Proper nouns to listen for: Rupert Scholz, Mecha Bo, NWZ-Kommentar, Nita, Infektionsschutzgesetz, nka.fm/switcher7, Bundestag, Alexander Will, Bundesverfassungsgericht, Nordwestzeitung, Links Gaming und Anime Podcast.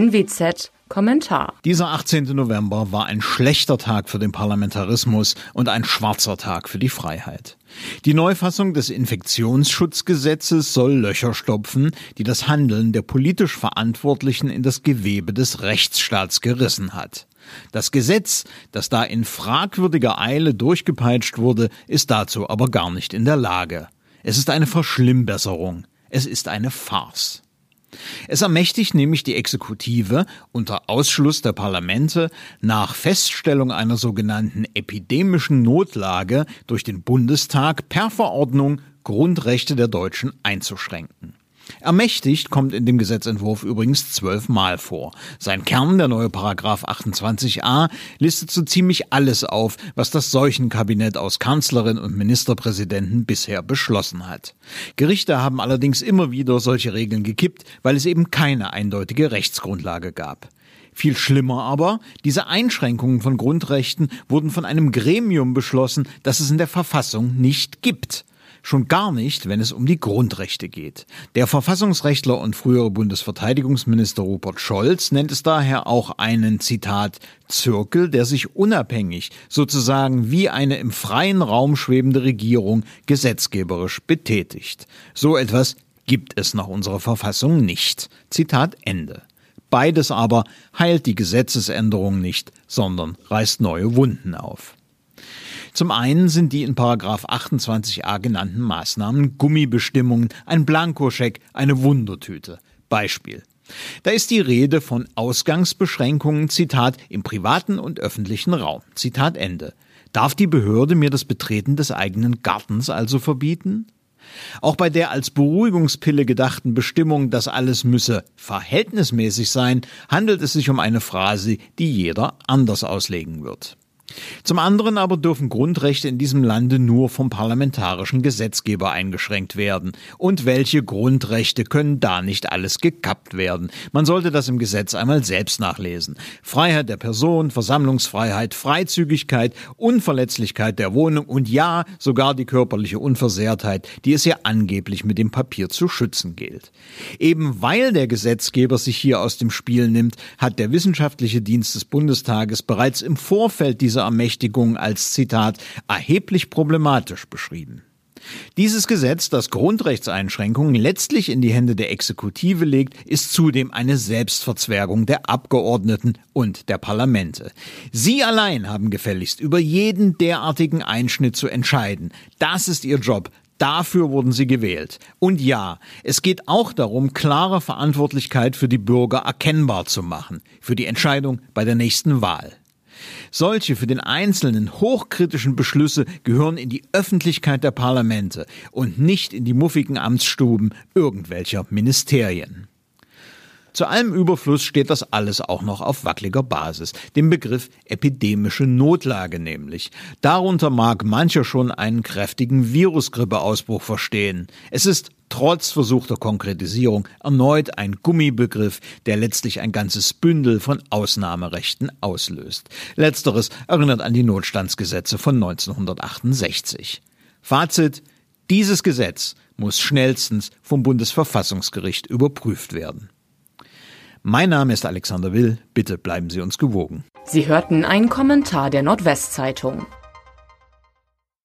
NWZ-Kommentar. Dieser 18. November war ein schlechter Tag für den Parlamentarismus und ein schwarzer Tag für die Freiheit. Die Neufassung des Infektionsschutzgesetzes soll Löcher stopfen, die das Handeln der politisch Verantwortlichen in das Gewebe des Rechtsstaats gerissen hat. Das Gesetz, das da in fragwürdiger Eile durchgepeitscht wurde, ist dazu aber gar nicht in der Lage. Es ist eine Verschlimmbesserung. Es ist eine Farce. Es ermächtigt nämlich die Exekutive, unter Ausschluss der Parlamente, nach Feststellung einer sogenannten epidemischen Notlage durch den Bundestag per Verordnung Grundrechte der Deutschen einzuschränken. Ermächtigt kommt in dem Gesetzentwurf übrigens 12-mal vor. Sein Kern, der neue Paragraph 28a, listet so ziemlich alles auf, was das Seuchenkabinett aus Kanzlerin und Ministerpräsidenten bisher beschlossen hat. Gerichte haben allerdings immer wieder solche Regeln gekippt, weil es eben keine eindeutige Rechtsgrundlage gab. Viel schlimmer aber, diese Einschränkungen von Grundrechten wurden von einem Gremium beschlossen, das es in der Verfassung nicht gibt. Schon gar nicht, wenn es um die Grundrechte geht. Der Verfassungsrechtler und frühere Bundesverteidigungsminister Rupert Scholz nennt es daher auch einen, Zitat, Zirkel, der sich unabhängig, sozusagen wie eine im freien Raum schwebende Regierung, gesetzgeberisch betätigt. So etwas gibt es nach unserer Verfassung nicht. Zitat Ende. Beides aber heilt die Gesetzesänderung nicht, sondern reißt neue Wunden auf. Zum einen sind die in § 28a genannten Maßnahmen Gummibestimmungen, ein Blankoscheck, eine Wundertüte. Beispiel. Da ist die Rede von Ausgangsbeschränkungen, Zitat, im privaten und öffentlichen Raum, Zitat Ende. Darf die Behörde mir das Betreten des eigenen Gartens also verbieten? Auch bei der als Beruhigungspille gedachten Bestimmung, dass alles müsse verhältnismäßig sein, handelt es sich um eine Phrase, die jeder anders auslegen wird. Zum anderen aber dürfen Grundrechte in diesem Lande nur vom parlamentarischen Gesetzgeber eingeschränkt werden. Und welche Grundrechte können da nicht alles gekappt werden? Man sollte das im Gesetz einmal selbst nachlesen. Freiheit der Person, Versammlungsfreiheit, Freizügigkeit, Unverletzlichkeit der Wohnung und ja, sogar die körperliche Unversehrtheit, die es ja angeblich mit dem Papier zu schützen gilt. Eben weil der Gesetzgeber sich hier aus dem Spiel nimmt, hat der Wissenschaftliche Dienst des Bundestages bereits im Vorfeld dieser Ermächtigung als, Zitat, erheblich problematisch beschrieben. Dieses Gesetz, das Grundrechtseinschränkungen letztlich in die Hände der Exekutive legt, ist zudem eine Selbstverzwergung der Abgeordneten und der Parlamente. Sie allein haben gefälligst, über jeden derartigen Einschnitt zu entscheiden. Das ist ihr Job. Dafür wurden sie gewählt. Und ja, es geht auch darum, klare Verantwortlichkeit für die Bürger erkennbar zu machen, für die Entscheidung bei der nächsten Wahl. Solche für den Einzelnen hochkritischen Beschlüsse gehören in die Öffentlichkeit der Parlamente und nicht in die muffigen Amtsstuben irgendwelcher Ministerien. Zu allem Überfluss steht das alles auch noch auf wackeliger Basis, dem Begriff epidemische Notlage nämlich. Darunter mag mancher schon einen kräftigen Virusgrippeausbruch verstehen. Es ist trotz versuchter Konkretisierung erneut ein Gummibegriff, der letztlich ein ganzes Bündel von Ausnahmerechten auslöst. Letzteres erinnert an die Notstandsgesetze von 1968. Fazit: Dieses Gesetz muss schnellstens vom Bundesverfassungsgericht überprüft werden. Mein Name ist Alexander Will. Bitte bleiben Sie uns gewogen. Sie hörten einen Kommentar der Nordwestzeitung.